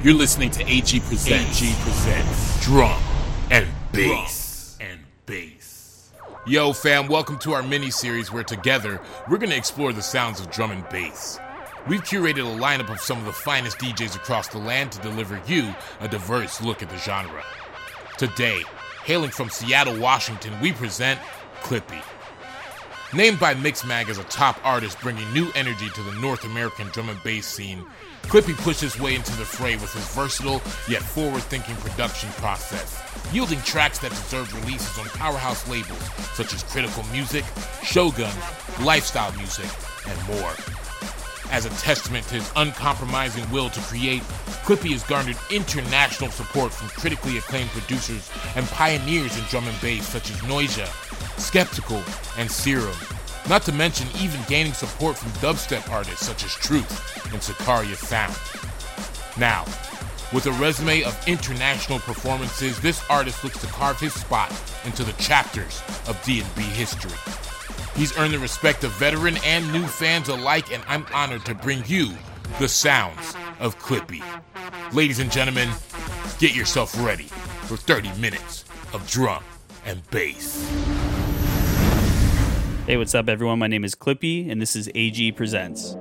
You're listening to AG Presents. AG Presents. Drum and Bass. Drum and Bass. Yo, fam, welcome to our mini-series where together we're going to explore the sounds of drum and bass. We've curated a lineup of some of the finest DJs across the land to deliver you a diverse look at the genre. Today, hailing from Seattle, Washington, we present Klippee. Named by Mixmag as a top artist bringing new energy to the North American drum and bass scene, Klippee pushed his way into the fray with his versatile yet forward-thinking production process, yielding tracks that deserved releases on powerhouse labels such as Critical Music, Shogun, Lifestyle Music, and more. As a testament to his uncompromising will to create, Klippee has garnered international support from critically acclaimed producers and pioneers in drum and bass such as Noisia, Skeptical, and Serum, not to mention even gaining support from dubstep artists such as Truth and Sicaria Sound. Now, with a resume of international performances, this artist looks to carve his spot into the chapters of D&B history. He's earned the respect of veteran and new fans alike, and I'm honored to bring you the sounds of Klippee. Ladies and gentlemen, get yourself ready for 30 minutes of drum and bass. Hey, what's up, everyone? My name is Klippee, and this is AG Presents.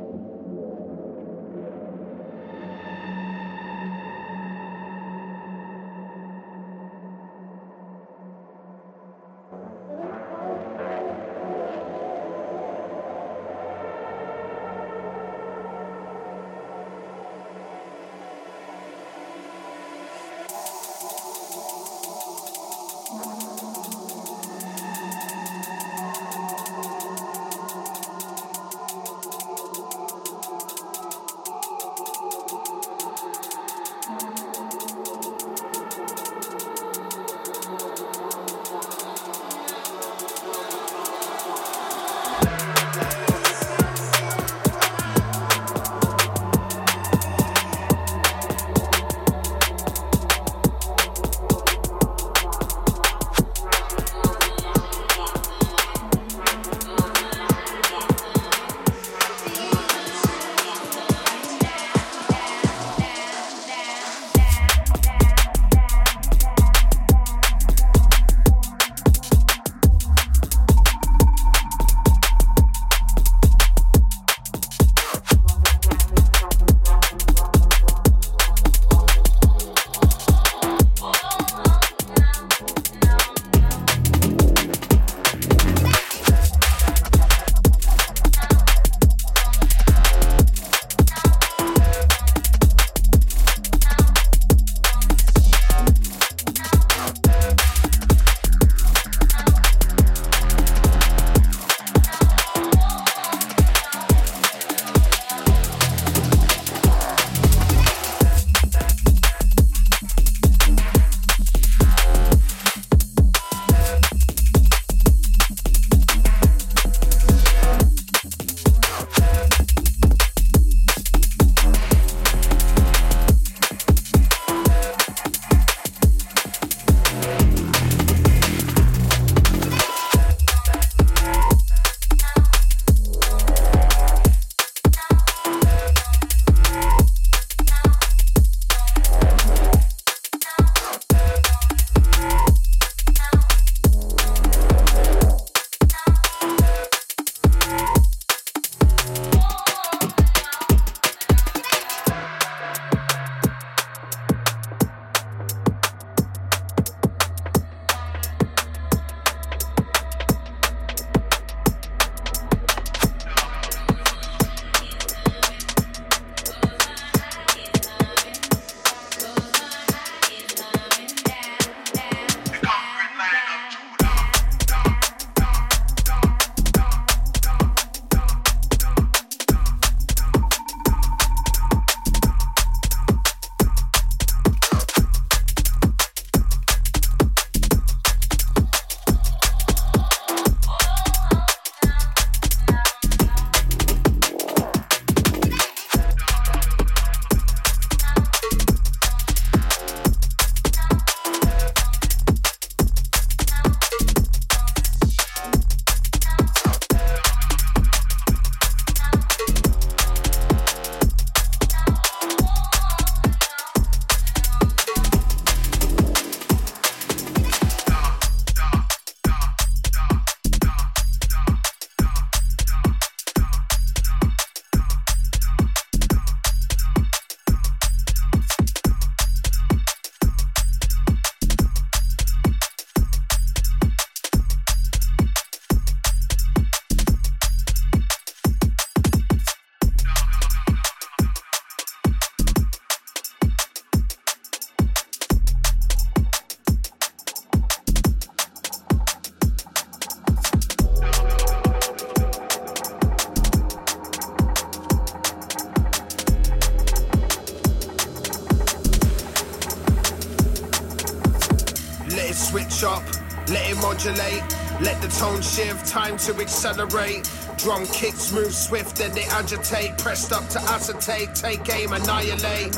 switch up, let it modulate, let the tone shift, time to accelerate. Drum kicks move swift, then they agitate. Pressed up to acetate, take aim, annihilate.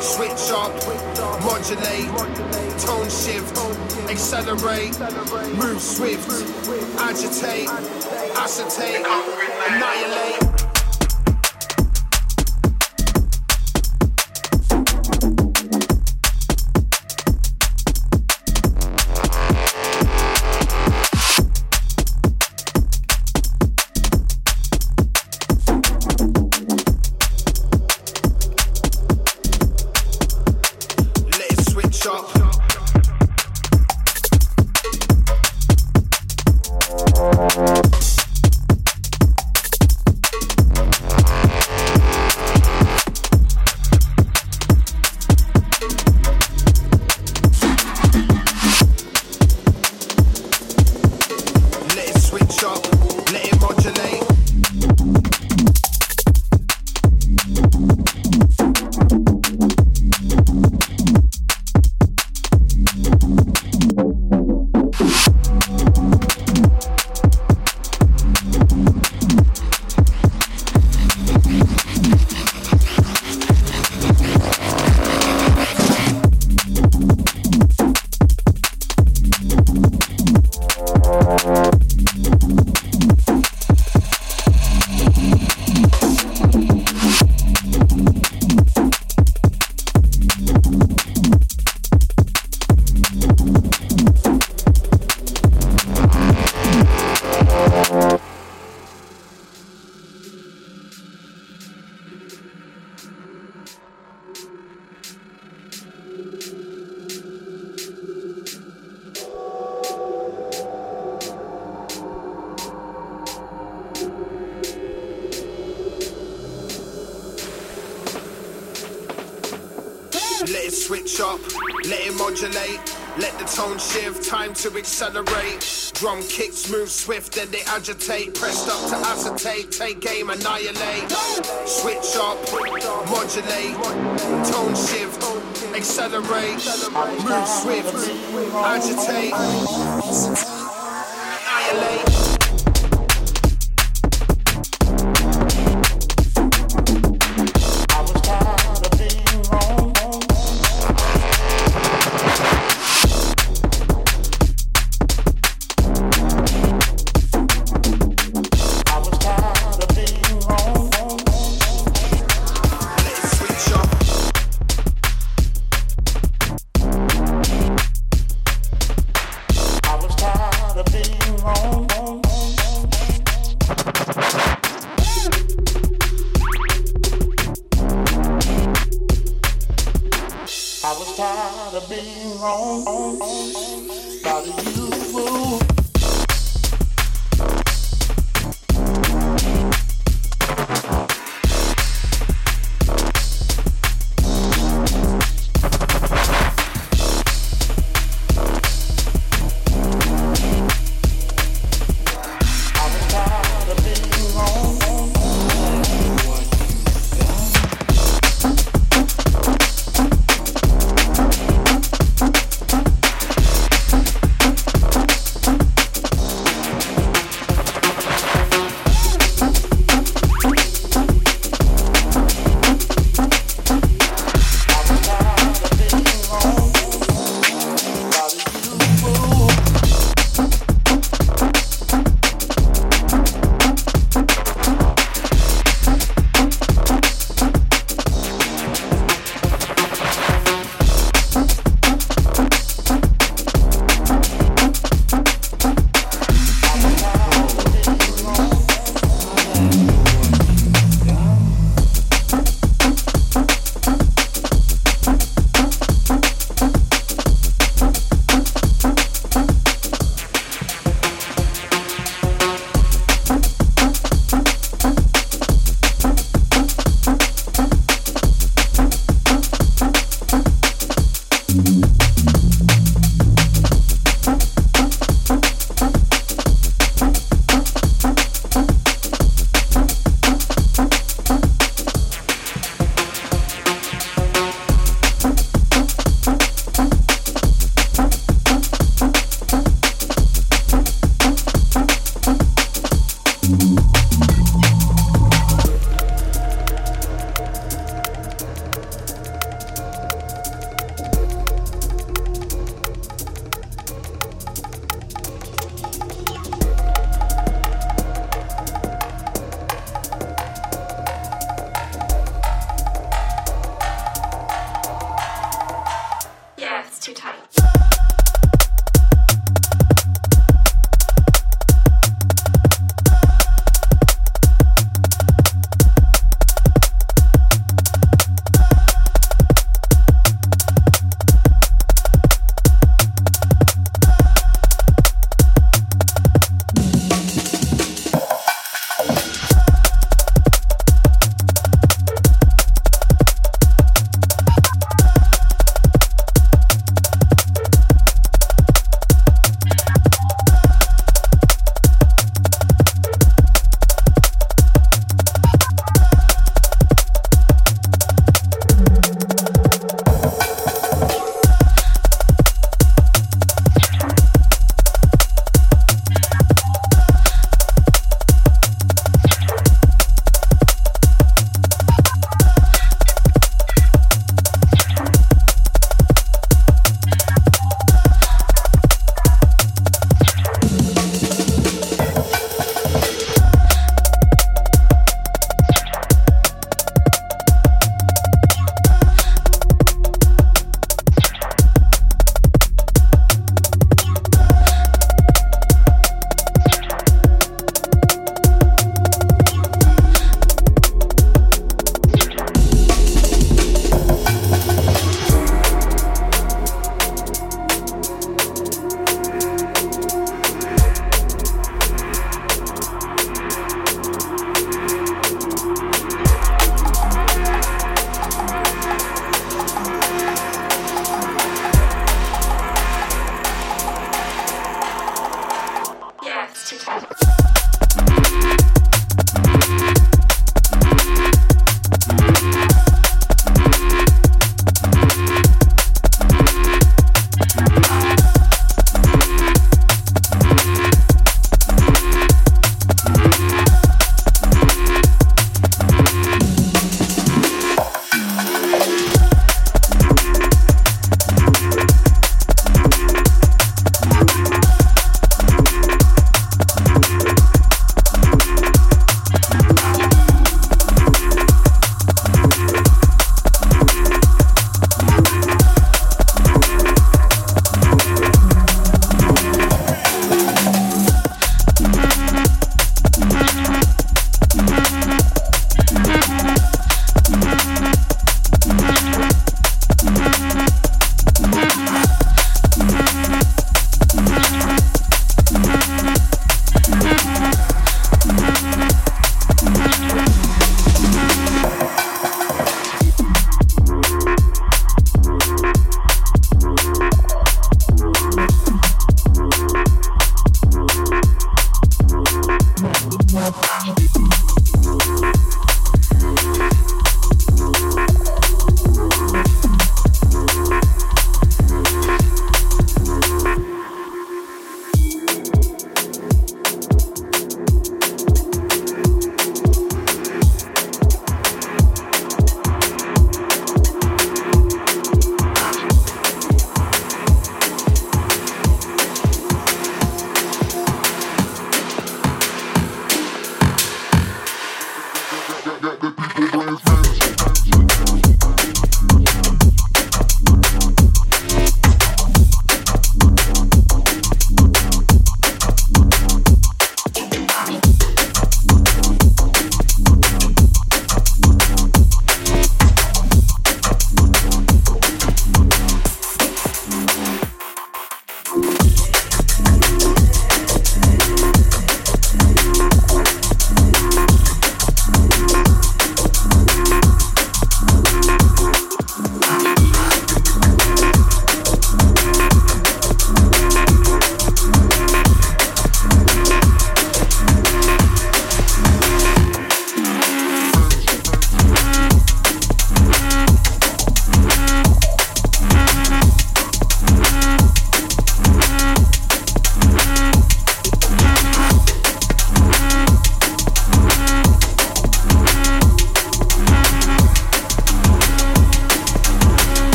Switch up, modulate, tone shift, accelerate. Move swift, agitate, acetate, annihilate. To accelerate, drum kicks move swift, then they agitate. Pressed up to acetate, take aim, annihilate. Switch up, modulate, tone shift, accelerate, move swift, agitate, annihilate.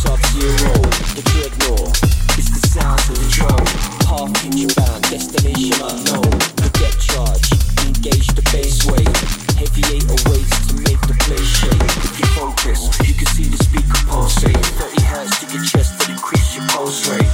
sub-zero, what you ignore, it's the sounds of the drone. Half pitch bound, destination unknown. The get charge, engage the bass wave. Heaviator weights to make the place shake. If you focus, you can see the speaker pulsate. 30 hands to your chest to increase your pulse rate.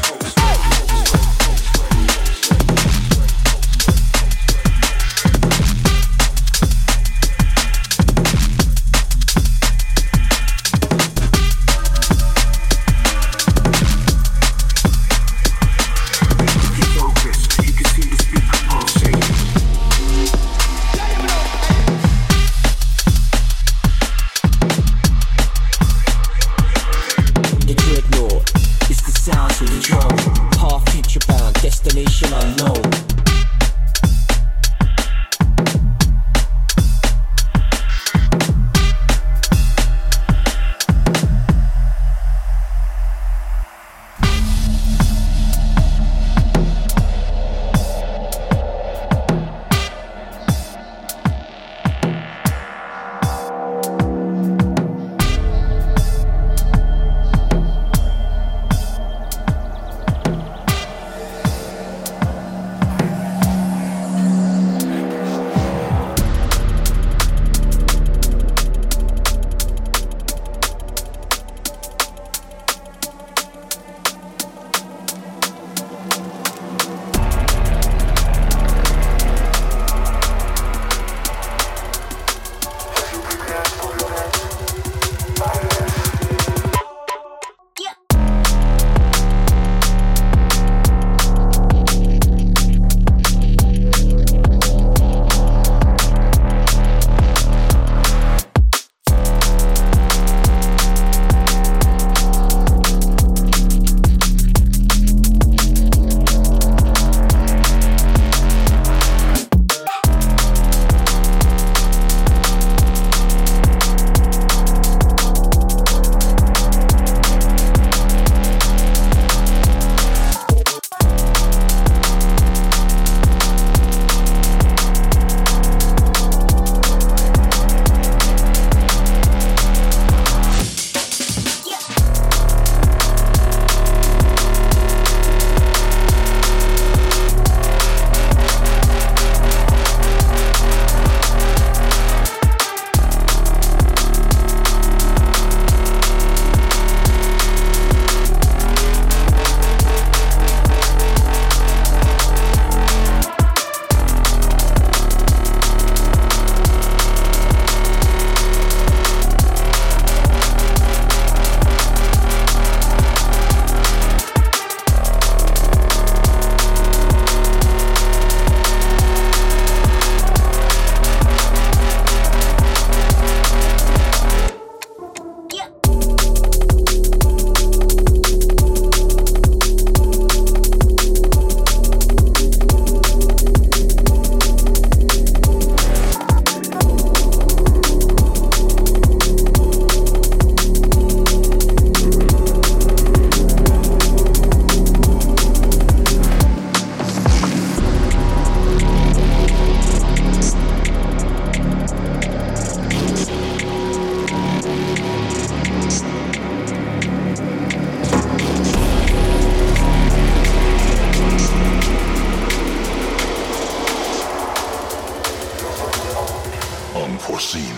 Unforeseen,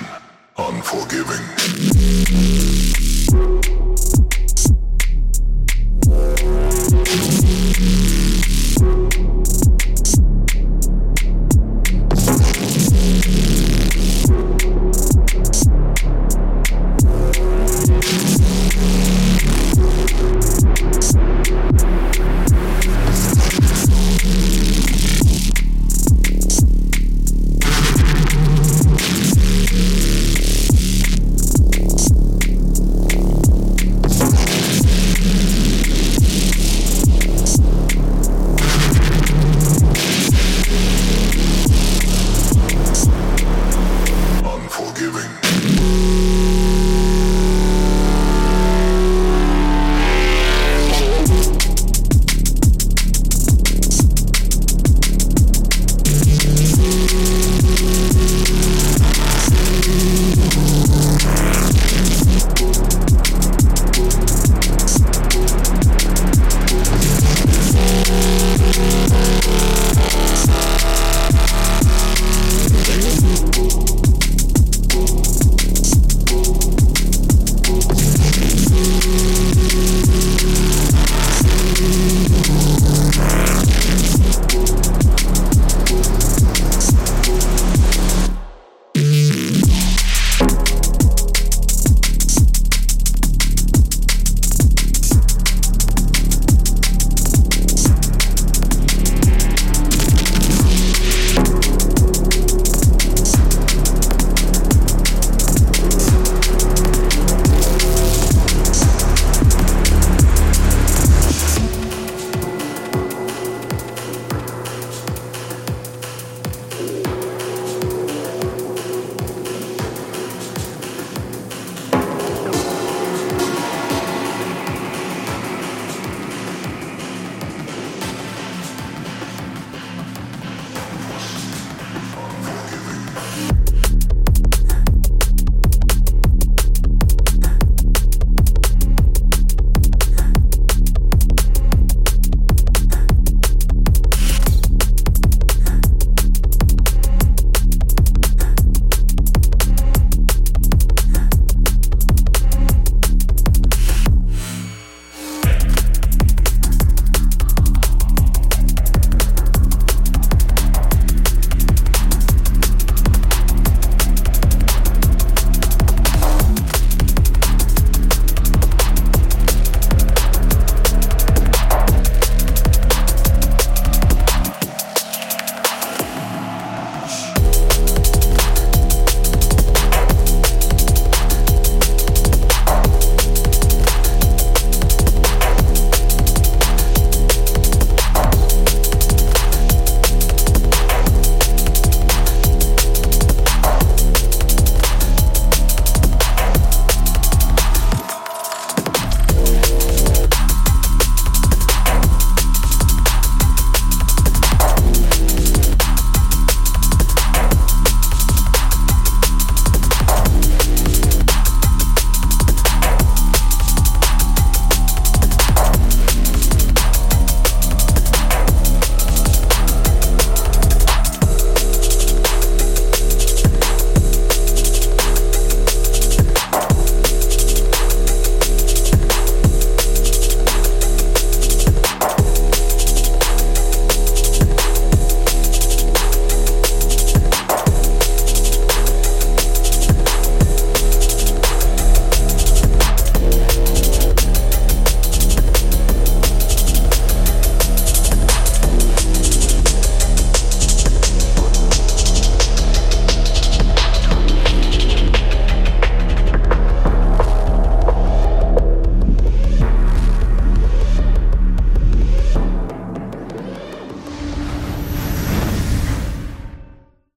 unforgiving.